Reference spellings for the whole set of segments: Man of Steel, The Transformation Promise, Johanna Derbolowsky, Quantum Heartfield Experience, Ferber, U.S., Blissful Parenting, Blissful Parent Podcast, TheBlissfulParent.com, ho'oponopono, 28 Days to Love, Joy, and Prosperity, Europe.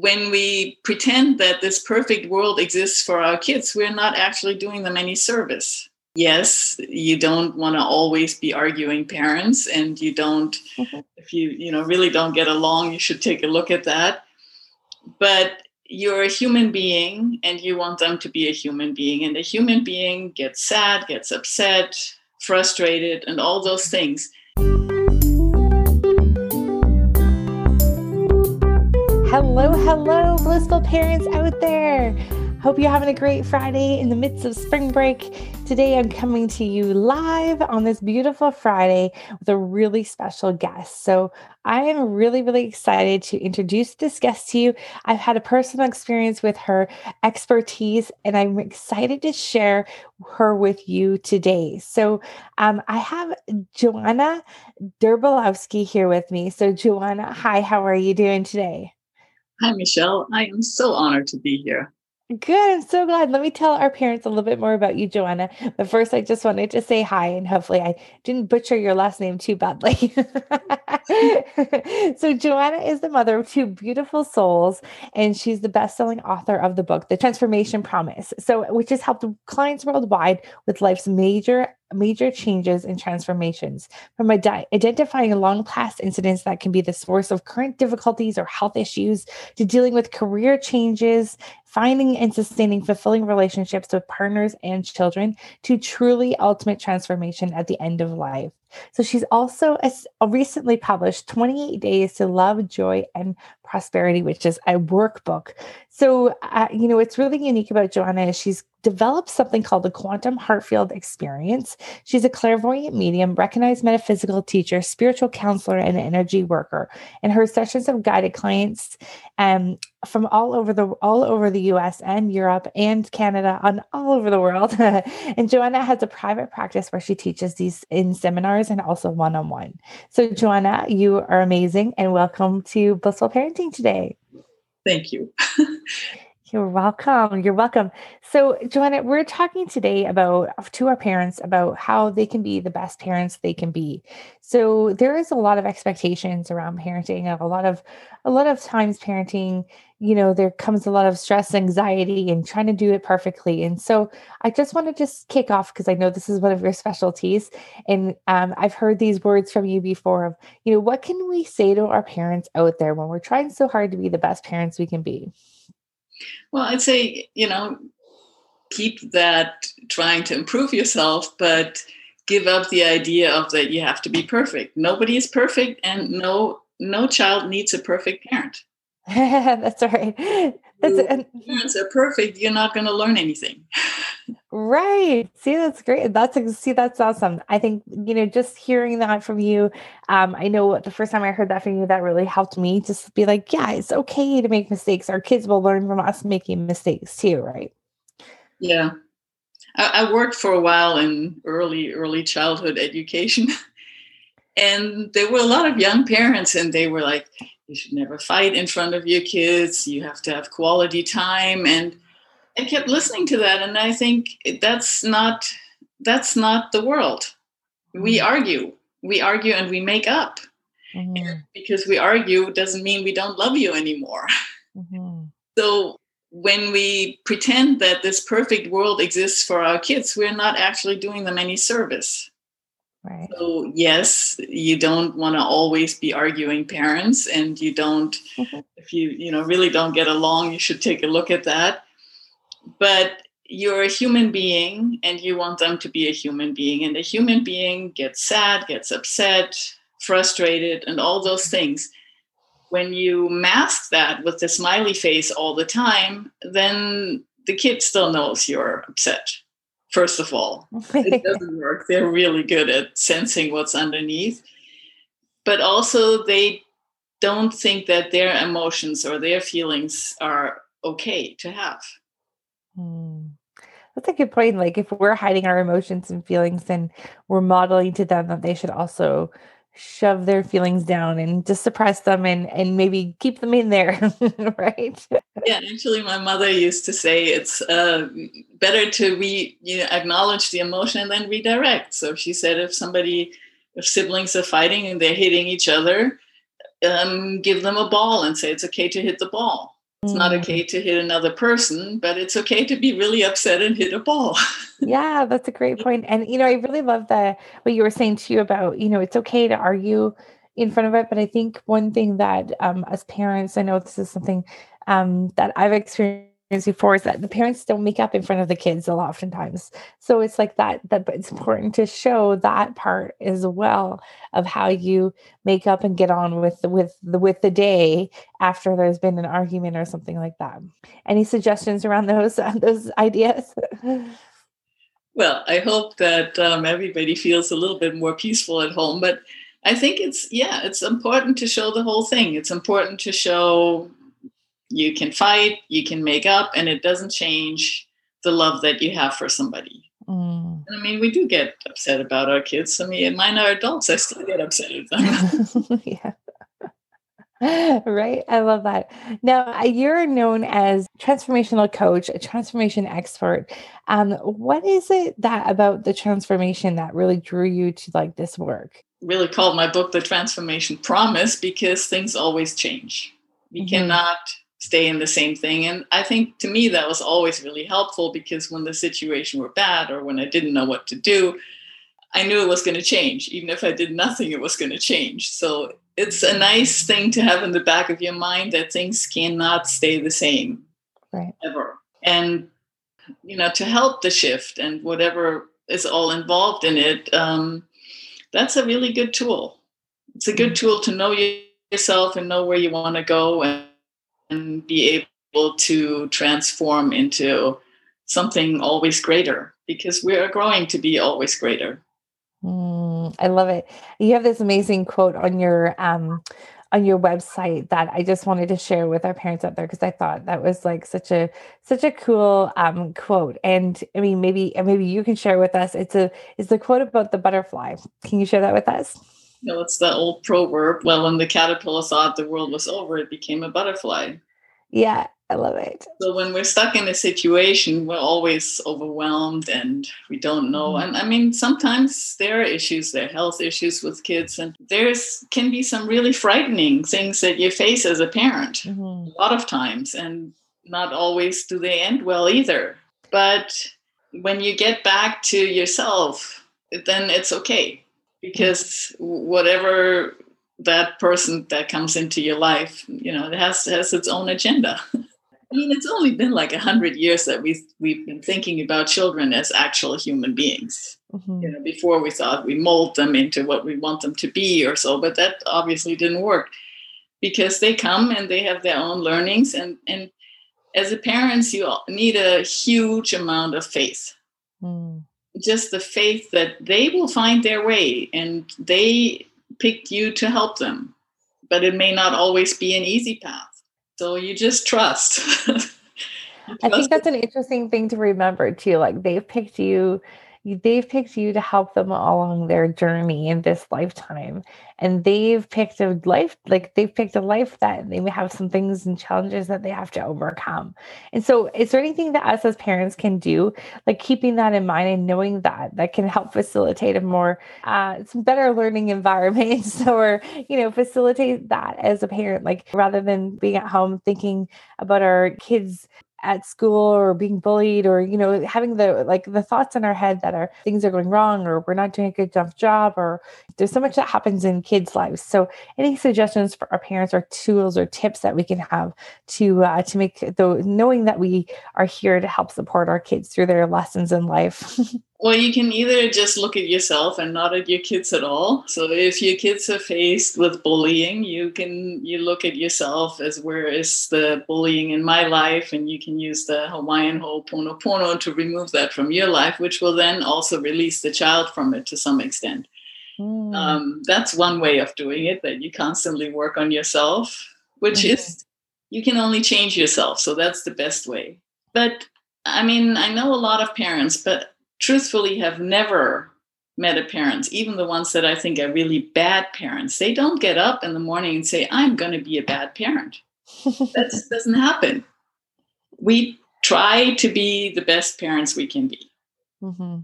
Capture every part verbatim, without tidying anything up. when we pretend that this perfect world exists for our kids, we're not actually doing them any service. Yes, you don't want to always be arguing parents, and you don't, mm-hmm. if you, you know, really don't get along, you should take a look at that. But you're a human being, and you want them to be a human being. And a human being gets sad, gets upset, frustrated, and all those things. Hello, hello, blissful parents out there. Hope you're having a great Friday in the midst of spring break. Today, I'm coming to you live on this beautiful Friday with a really special guest. So I am really, really excited to introduce this guest to you. I've had a personal experience with her expertise, and I'm excited to share her with you today. So um, I have Johanna Derbolowsky here with me. So Johanna, hi, how are you doing today? Hi, Michelle. I am so honored to be here. Good. I'm so glad. Let me tell our parents a little bit more about you, Johanna. But first, I just wanted to say hi, and hopefully I didn't butcher your last name too badly. So Johanna is the mother of two beautiful souls, and she's the best-selling author of the book, The Transformation Promise, so which has helped clients worldwide with life's major major changes and transformations, from ad- identifying long past incidents that can be the source of current difficulties or health issues, to dealing with career changes, finding and sustaining fulfilling relationships with partners and children, to truly ultimate transformation at the end of life. So she's also a recently published twenty-eight Days to Love, Joy, and Prosperity, which is a workbook. So, uh, you know, what's really unique about Johanna is she's developed something called the Quantum Heartfield Experience. She's a clairvoyant medium, recognized metaphysical teacher, spiritual counselor, and energy worker. And her sessions have guided clients um, from all over the all over the U S and Europe and Canada, and all over the world. And Johanna has a private practice where she teaches these in seminars and also one-on-one. So Johanna, you are amazing, and welcome to Blissful Parenting today. Thank you. You're welcome. You're welcome. So Johanna, we're talking today about to our parents about how they can be the best parents they can be. So there is a lot of expectations around parenting. A lot of, a lot of times parenting, you know, there comes a lot of stress, anxiety, and trying to do it perfectly. And so I just want to just kick off, because I know this is one of your specialties, and um, I've heard these words from you before of, you know, what can we say to our parents out there when we're trying so hard to be the best parents we can be? Well, I'd say, you know, keep that trying to improve yourself, but give up the idea of that you have to be perfect. Nobody is perfect, and no no child needs a perfect parent. That's right. That's if parents are perfect, you're not going to learn anything. Right. See, that's great. That's see, that's awesome. I think, you know, just hearing that from you, um, I know the first time I heard that from you, that really helped me just be like, yeah, it's okay to make mistakes. Our kids will learn from us making mistakes too, right? Yeah. I, I worked for a while in early, early childhood education, and there were a lot of young parents, and they were like, you should never fight in front of your kids. You have to have quality time. And I kept listening to that. And I think that's not, that's not the world. We argue, we argue and we make up. Mm-hmm. And because we argue doesn't mean we don't love you anymore. Mm-hmm. So when we pretend that this perfect world exists for our kids, we're not actually doing them any service. Right. So yes, you don't want to always be arguing parents, and you don't, mm-hmm. if you, you know, really don't get along, you should take a look at that. But you're a human being, and you want them to be a human being, and a human being gets sad, gets upset, frustrated, and all those things. When you mask that with the smiley face all the time, then the kid still knows you're upset. First of all, it doesn't work. They're really good at sensing what's underneath. But also, they don't think that their emotions or their feelings are okay to have. Mm. That's a good point. Like, if we're hiding our emotions and feelings, then we're modeling to them that they should also shove their feelings down and just suppress them and, and maybe keep them in there, right? Yeah, actually, my mother used to say it's uh, better to re you know, acknowledge the emotion and then redirect. So she said, if somebody, if siblings are fighting and they're hitting each other, um, give them a ball and say it's okay to hit the ball. It's not okay to hit another person, but it's okay to be really upset and hit a ball. Yeah, that's a great point. And, you know, I really love the, what you were saying too about, you know, it's okay to argue in front of it. But I think one thing that um, as parents, I know this is something um, that I've experienced before, is that the parents don't make up in front of the kids a lot oftentimes. So it's like that, that but it's important to show that part as well of how you make up and get on with the, with the, with the day after there's been an argument or something like that. Any suggestions around those, uh, those ideas? Well, I hope that um, everybody feels a little bit more peaceful at home, but I think it's, yeah, it's important to show the whole thing. It's important to show you can fight, you can make up, and it doesn't change the love that you have for somebody. Mm. I mean, we do get upset about our kids. I mean, mine are adults. I still get upset at them. Yeah. Right. I love that. Now, you're known as transformational coach, a transformation expert. Um, what is it that about the transformation that really drew you to like this work? Really called my book, The Transformation Promise, because things always change. We mm-hmm. cannot stay in the same thing. And I think to me, that was always really helpful, because when the situation were bad or when I didn't know what to do, I knew it was going to change. Even if I did nothing, it was going to change. So it's a nice thing to have in the back of your mind that things cannot stay the same right. ever. And, you know, to help the shift and whatever is all involved in it, um, that's a really good tool. It's a good tool to know yourself and know where you want to go, and and be able to transform into something always greater, because we are growing to be always greater. Mm, I love it. You have this amazing quote on your, um, on your website that I just wanted to share with our parents out there, because I thought that was like such a, such a cool um, quote. And I mean, maybe, maybe you can share with us. It's a, it's the quote about the butterfly. Can you share that with us? You know, it's the old proverb. Well, when the caterpillar thought the world was over, it became a butterfly. Yeah, I love it. So when we're stuck in a situation, we're always overwhelmed and we don't know. Mm-hmm. And I mean, sometimes there are issues, there are health issues with kids, and there's can be some really frightening things that you face as a parent mm-hmm. a lot of times. And not always do they end well either. But when you get back to yourself, then it's okay. Because whatever that person that comes into your life, you know, it has has its own agenda. I mean, it's only been like a hundred years that we've, we've been thinking about children as actual human beings. Mm-hmm. You know, before we thought we mold them into what we want them to be or so, but that obviously didn't work, because they come and they have their own learnings. And, and as a parent, you need a huge amount of faith. Mm. Just the faith that they will find their way and they picked you to help them, but it may not always be an easy path. So you just trust. you trust I think that's an interesting thing to remember too. Like they've picked you, they've picked you to help them along their journey in this lifetime. And they've picked a life, like they've picked a life that they may have some things and challenges that they have to overcome. And so is there anything that us as parents can do, like keeping that in mind and knowing that that can help facilitate a more, uh, some better learning environments, or, you know, facilitate that as a parent, like rather than being at home thinking about our kids at school or being bullied, or, you know, having the, like the thoughts in our head that our things are going wrong, or we're not doing a good enough job, or there's so much that happens in kids' lives. So any suggestions for our parents or tools or tips that we can have to, uh, to make the knowing that we are here to help support our kids through their lessons in life? Well, you can either just look at yourself and not at your kids at all. So if your kids are faced with bullying, you can you look at yourself as, where is the bullying in my life? And you can use the Hawaiian ho'oponopono to remove that from your life, which will then also release the child from it to some extent. Mm. Um, that's one way of doing it, that you constantly work on yourself, which mm-hmm. is, you can only change yourself. So that's the best way. But I mean, I know a lot of parents, but truthfully have never met a parent, even the ones that I think are really bad parents. They don't get up in the morning and say, I'm going to be a bad parent. That doesn't happen. We try to be the best parents we can be. Mm-hmm.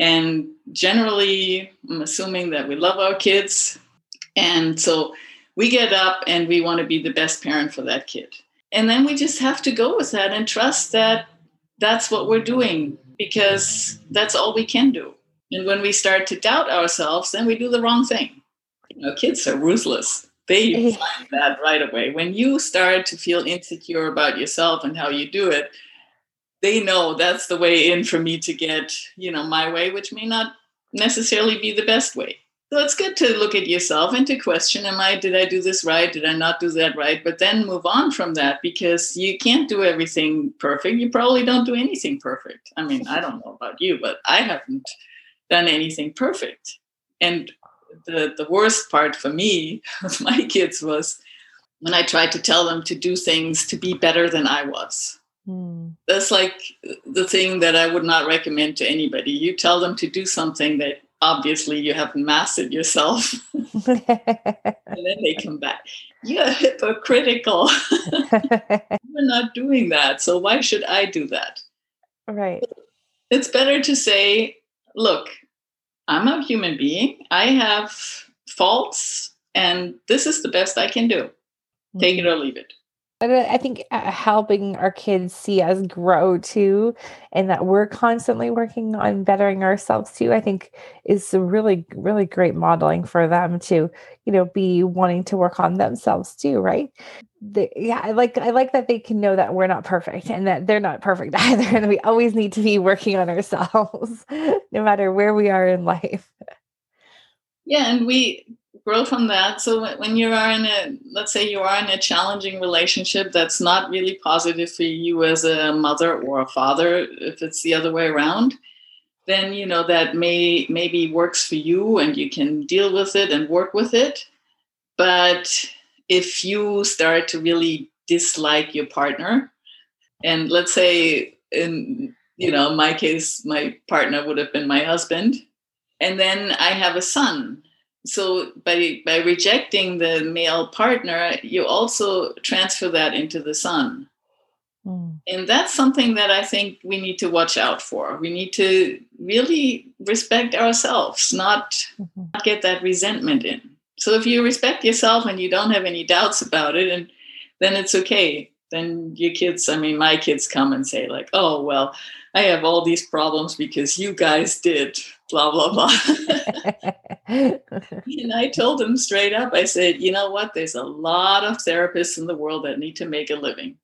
And generally, I'm assuming that we love our kids. And so we get up and we want to be the best parent for that kid. And then we just have to go with that and trust that that's what we're doing, because that's all we can do. And when we start to doubt ourselves, then we do the wrong thing. You know, kids are ruthless. They find that right away. When you start to feel insecure about yourself and how you do it, they know that's the way in for me to get, you know, my way, which may not necessarily be the best way. So it's good to look at yourself and to question, am I, did I do this right? Did I not do that right? But then move on from that, because you can't do everything perfect. You probably don't do anything perfect. I mean, I don't know about you, but I haven't done anything perfect. And the, the worst part for me with my kids was when I tried to tell them to do things to be better than I was. Mm. That's like the thing that I would not recommend to anybody. You tell them to do something that obviously you haven't mastered yourself. And then they come back. You're hypocritical. You're not doing that. So why should I do that? Right. It's better to say, look, I'm a human being. I have faults, and this is the best I can do. Mm-hmm. Take it or leave it. I think helping our kids see us grow too, and that we're constantly working on bettering ourselves too, I think is a really, really great modeling for them to, you know, be wanting to work on themselves too. Right. The, yeah. I like, I like that they can know that we're not perfect and that they're not perfect either. And we always need to be working on ourselves no matter where we are in life. Yeah. And we grow from that. So when you are in a, let's say you are in a challenging relationship that's not really positive for you as a mother or a father, if it's the other way around, then, you know, that may, maybe works for you and you can deal with it and work with it. But if you start to really dislike your partner, and let's say in, you know, my case, my partner would have been my husband, and then I have a son. So by by rejecting the male partner, you also transfer that into the son. Mm. And that's something that I think we need to watch out for. We need to really respect ourselves, not, mm-hmm. not get that resentment in. So if you respect yourself and you don't have any doubts about it, and then it's okay. Then your kids, I mean, my kids come and say like, oh, well, I have all these problems because you guys did blah, blah, blah. And I told them straight up, I said, you know what? There's a lot of therapists in the world that need to make a living.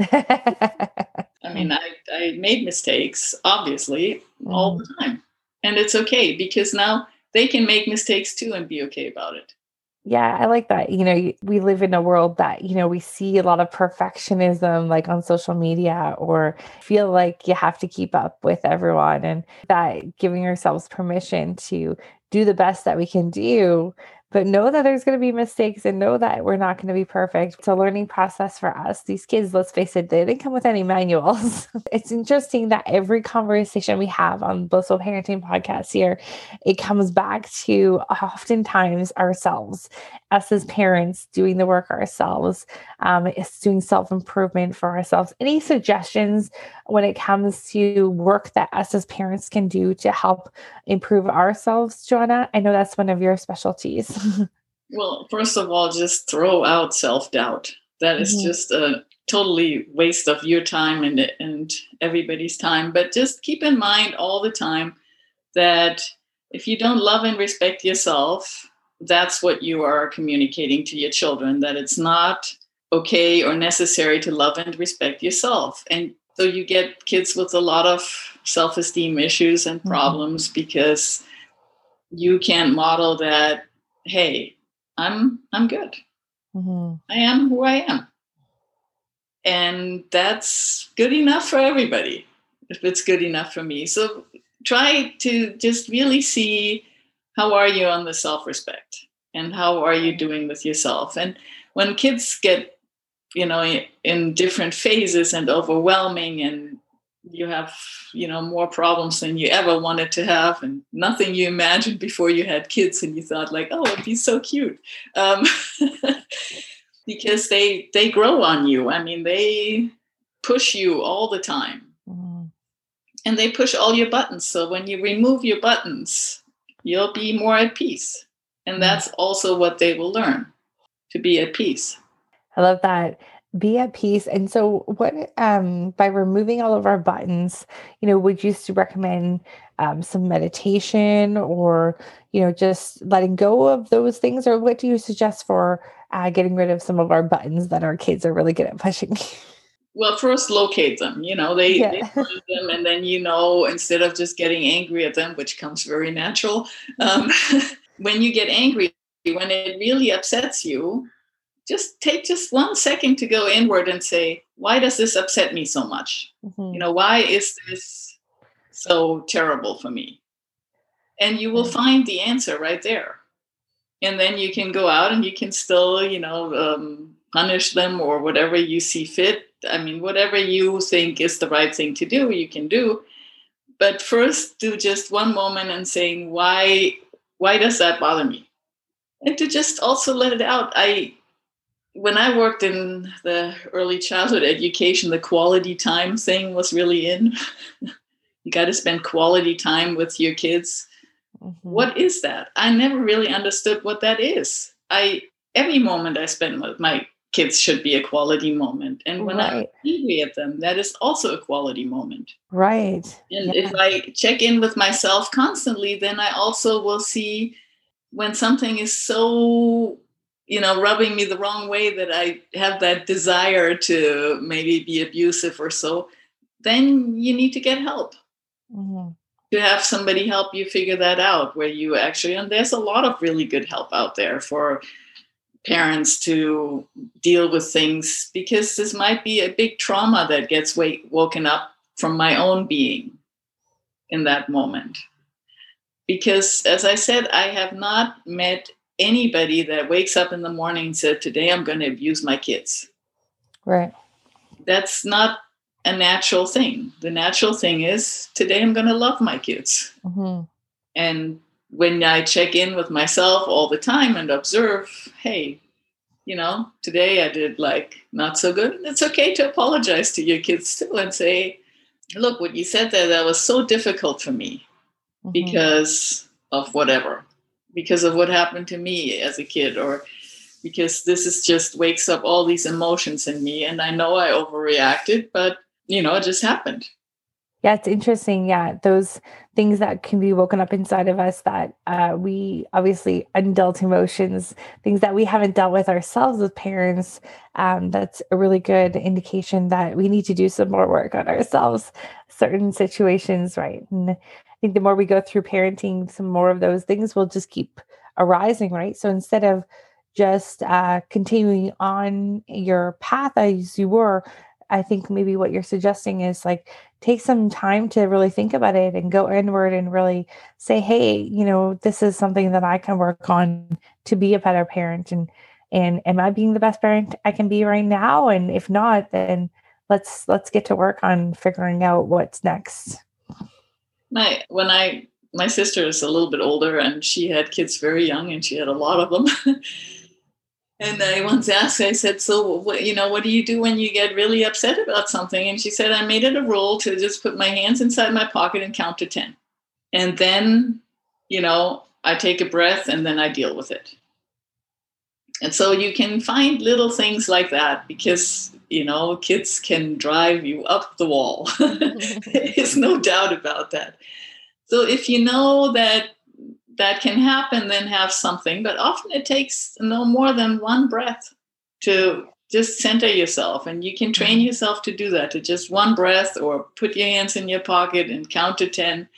I mean, I, I made mistakes, obviously, mm. all the time. And it's okay, because now they can make mistakes too and be okay about it. Yeah, I like that. You know, we live in a world that, you know, we see a lot of perfectionism, like on social media, or feel like you have to keep up with everyone, and that giving ourselves permission to do the best that we can do, but know that there's going to be mistakes and know that we're not going to be perfect. It's a learning process for us. These kids, let's face it, they didn't come with any manuals. It's interesting that every conversation we have on Blissful Parenting Podcast here, it comes back to oftentimes ourselves, us as parents doing the work ourselves, um, it's doing self-improvement for ourselves. Any suggestions when it comes to work that us as parents can do to help improve ourselves, Johanna? I know that's one of your specialties. Well, first of all, just throw out self-doubt. That is mm-hmm. just a totally waste of your time and, and everybody's time. But just keep in mind all the time that if you don't love and respect yourself, that's what you are communicating to your children, that it's not okay or necessary to love and respect yourself. And so you get kids with a lot of self-esteem issues and problems mm-hmm. because you can't model that, hey, I'm I'm good. Mm-hmm. I am who I am. And that's good enough for everybody, if it's good enough for me. So try to just really see, how are you on the self-respect? And how are you doing with yourself? And when kids get, you know, in different phases and overwhelming, and you have, you know, more problems than you ever wanted to have, and nothing you imagined before you had kids, and you thought like, oh, it'd be so cute. Um, because they, they grow on you. I mean, they push you all the time mm-hmm. and they push all your buttons. So when you remove your buttons, you'll be more at peace. And that's also what they will learn, to be at peace. I love that. be at peace. And so what, um, by removing all of our buttons, you know, would you recommend um, some meditation or, you know, just letting go of those things? Or what do you suggest for uh, getting rid of some of our buttons that our kids are really good at pushing? Well, first locate them, you know, they, yeah. they find them, and then, you know, instead of just getting angry at them, which comes very natural, um, when you get angry, when it really upsets you, just take just one second to go inward and say, why does this upset me so much? Mm-hmm. You know, why is this so terrible for me? And you will mm-hmm. find the answer right there. And then you can go out and you can still, you know, um, punish them or whatever you see fit. I mean, whatever you think is the right thing to do, you can do. But first, do just one moment and saying, why, why does that bother me? And to just also let it out. I, when I worked in the early childhood education, the quality time thing was really in. You got to spend quality time with your kids. Mm-hmm. What is that? I never really understood what that is. I every moment I spend with my kids should be a quality moment. And when right. I'm angry at them, that is also a quality moment. Right. And yeah. if I check in with myself constantly, then I also will see when something is so, you know, rubbing me the wrong way that I have that desire to maybe be abusive or so, then you need to get help. Mm-hmm. To have somebody help you figure that out, where you actually, and there's a lot of really good help out there for parents to deal with things, because this might be a big trauma that gets wake, woken up from my own being in that moment. Because as I said, I have not met anybody that wakes up in the morning and said, today I'm going to abuse my kids. Right. That's not a natural thing. The natural thing is, today I'm going to love my kids. Mm-hmm. And when I check in with myself all the time and observe, hey, you know, today I did like not so good. It's okay to apologize to your kids too and say, look, what you said there, that was so difficult for me. Mm-hmm. Because of whatever, because of what happened to me as a kid, or because this is just wakes up all these emotions in me. And I know I overreacted, but, you know, it just happened. Yeah, it's interesting. Yeah, those things that can be woken up inside of us that uh, we obviously undealt emotions, things that we haven't dealt with ourselves as parents. Um, that's a really good indication that we need to do some more work on ourselves, certain situations, right? And I think the more we go through parenting, some more of those things will just keep arising, right? So instead of just uh, continuing on your path as you were, I think maybe what you're suggesting is like, take some time to really think about it and go inward and really say, hey, you know, this is something that I can work on to be a better parent. And, and am I being the best parent I can be right now? And if not, then let's, let's get to work on figuring out what's next. My, when I, my sister is a little bit older and she had kids very young and she had a lot of them. And I once asked, I said, so, what, you know, what do you do when you get really upset about something? And she said, I made it a rule to just put my hands inside my pocket and count to ten. And then, you know, I take a breath and then I deal with it. And so you can find little things like that because, you know, kids can drive you up the wall. There's no doubt about that. So if you know that that can happen, then have something. But often it takes no more than one breath to just center yourself. And you can train yourself to do that, to just one breath or put your hands in your pocket and count to ten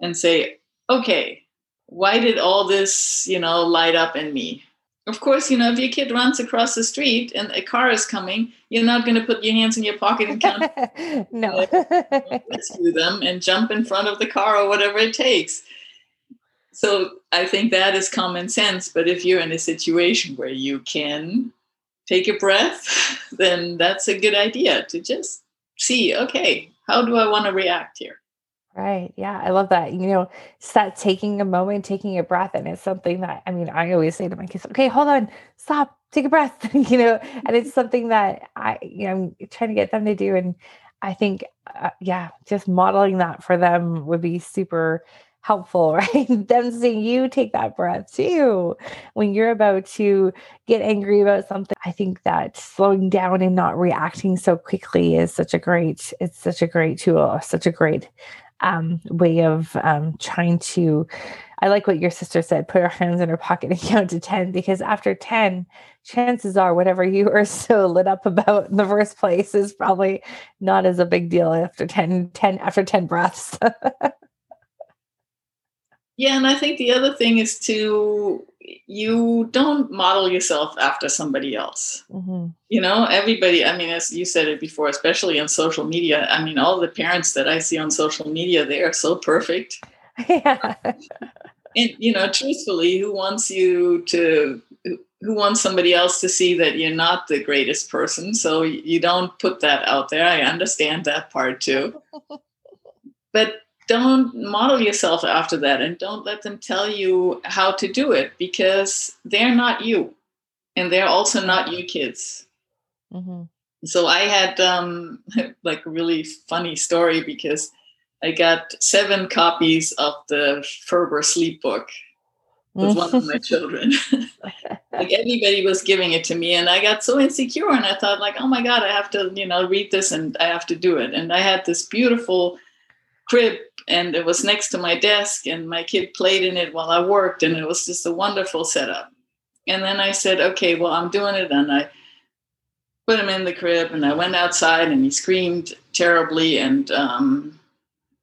and say, okay, why did all this, you know, light up in me? Of course, you know, if your kid runs across the street and a car is coming, you're not going to put your hands in your pocket and count. No. Rescue them and jump in front of the car or whatever it takes. So I think that is common sense. But if you're in a situation where you can take a breath, then that's a good idea to just see, okay, how do I want to react here? Right. Yeah. I love that. You know, it's that taking a moment, taking a breath. And it's something that, I mean, I always say to my kids, okay, hold on, stop, take a breath, you know, and it's something that I, you know, I'm trying to get them to do. And I think, uh, yeah, just modeling that for them would be super helpful, right? Them seeing you take that breath too. When you're about to get angry about something, I think that slowing down and not reacting so quickly is such a great, it's such a great tool, such a great um, way of um, trying to, I like what your sister said, put her hands in her pocket and count to ten, because after ten, chances are whatever you are so lit up about in the first place is probably not as a big deal after ten, ten, after ten breaths. Yeah. And I think the other thing is to, you don't model yourself after somebody else. Mm-hmm. You know, everybody, I mean, as you said it before, especially on social media, I mean, all the parents that I see on social media, they are so perfect. Yeah. And, you know, truthfully, who wants you to, who wants somebody else to see that you're not the greatest person? So you don't put that out there. I understand that part too. But don't model yourself after that, and don't let them tell you how to do it, because they're not you, and they're also not your kids. Mm-hmm. So I had um, like a really funny story, because I got seven copies of the Ferber sleep book with one of my children. Like everybody was giving it to me, and I got so insecure, and I thought like, oh my God, I have to, you know, read this and I have to do it. And I had this beautiful crib, and it was next to my desk, and my kid played in it while I worked, and it was just a wonderful setup. And then I said, okay, well, I'm doing it. And I put him in the crib, and I went outside, and he screamed terribly, and um,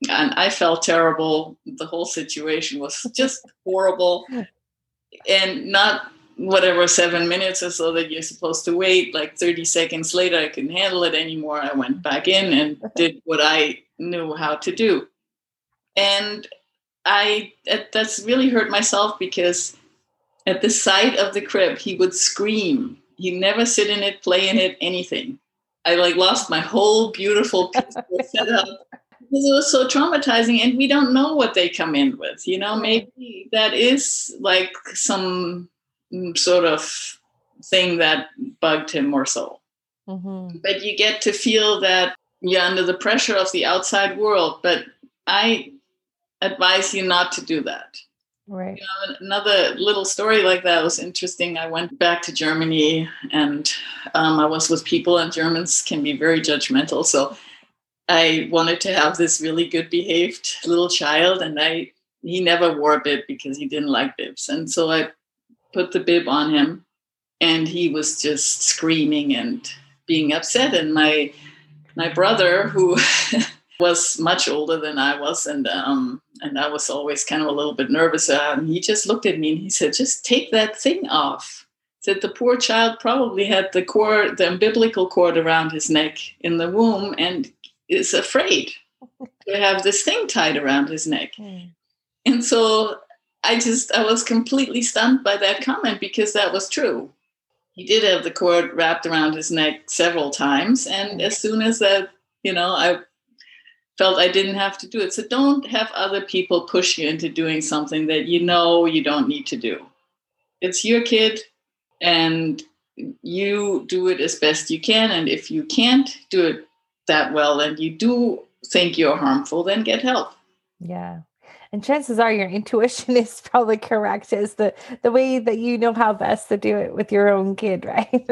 and I felt terrible. The whole situation was just horrible, and not whatever seven minutes or so that you're supposed to wait. Like thirty seconds later, I couldn't handle it anymore. I went back in and did what I knew how to do. And I that's really hurt myself, because at the sight of the crib, he would scream. He'd never sit in it, play in it, anything. I like lost my whole beautiful peaceful setup, because it was so traumatizing. And we don't know what they come in with. You know, maybe that is like some sort of thing that bugged him or so. Mm-hmm. But you get to feel that you're under the pressure of the outside world, but I advise you not to do that. Right. You know, another little story like that was interesting. I went back to Germany, and um, I was with people, and Germans can be very judgmental. So I wanted to have this really good behaved little child, and I he never wore a bib because he didn't like bibs. And so I put the bib on him, and he was just screaming and being upset. And my my brother, who was much older than I was, and um, and I was always kind of a little bit nervous. Um, he just looked at me and he said, "Just take that thing off." He said the poor child probably had the cord, the umbilical cord around his neck in the womb, and is afraid to have this thing tied around his neck. Mm. And so I just I was completely stunned by that comment, because that was true. He did have the cord wrapped around his neck several times, and as soon as that, you know, I felt I didn't have to do it. So don't have other people push you into doing something that you know you don't need to do. It's your kid, and you do it as best you can. And if you can't do it that well, and you do think you're harmful, then get help. Yeah. And chances are your intuition is probably correct, is the, the way that you know how best to do it with your own kid, right?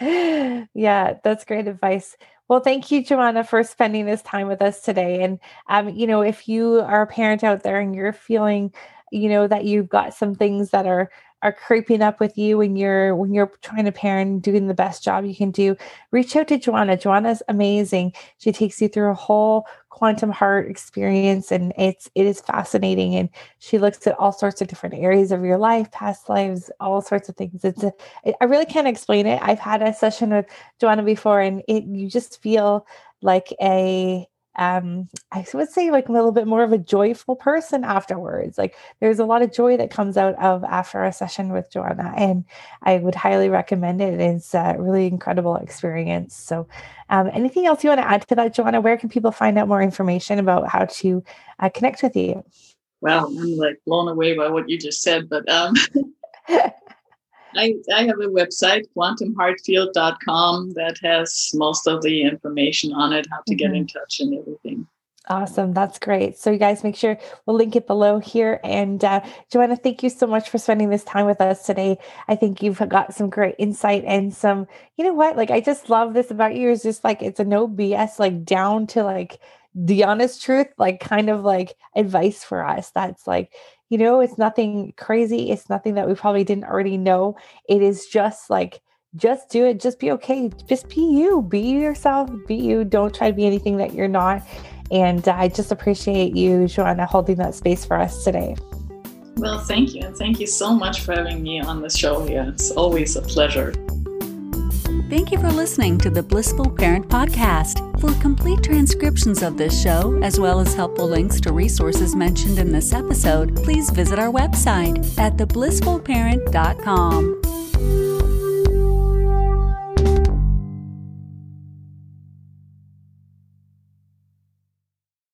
Yeah. Yeah, that's great advice. Well, thank you, Johanna, for spending this time with us today. And, um, you know, if you are a parent out there and you're feeling, you know, that you've got some things that are are creeping up with you when you're, when you're trying to parent, doing the best job you can do, reach out to Johanna. Johanna's amazing. She takes you through a whole quantum heart experience, and it's, it is fascinating. And she looks at all sorts of different areas of your life, past lives, all sorts of things. It's a, I really can't explain it. I've had a session with Johanna before, and it, you just feel like a, Um, I would say like a little bit more of a joyful person afterwards. Like there's a lot of joy that comes out of after a session with Johanna, and I would highly recommend it. It's a really incredible experience. So um, anything else you want to add to that, Johanna? Where can people find out more information about how to uh, connect with you? Well, I'm like blown away by what you just said, but um, I, I have a website, quantum heartfield dot com, that has most of the information on it, how to mm-hmm. get in touch and everything. Awesome. That's great. So you guys make sure we'll link it below here. And uh, Johanna, thank you so much for spending this time with us today. I think you've got some great insight and some, you know what, like, I just love this about you is just like, it's a no B S, like down to like the honest truth, like kind of like advice for us. That's like, you know, it's nothing crazy. It's nothing that we probably didn't already know. It is just like, just do it. Just be okay. Just be you, be yourself, be you. Don't try to be anything that you're not. And I just appreciate you, Johanna, holding that space for us today. Well, thank you. And thank you so much for having me on the show here. It's always a pleasure. Thank you for listening to the Blissful Parent Podcast. For complete transcriptions of this show, as well as helpful links to resources mentioned in this episode, please visit our website at the blissful parent dot com.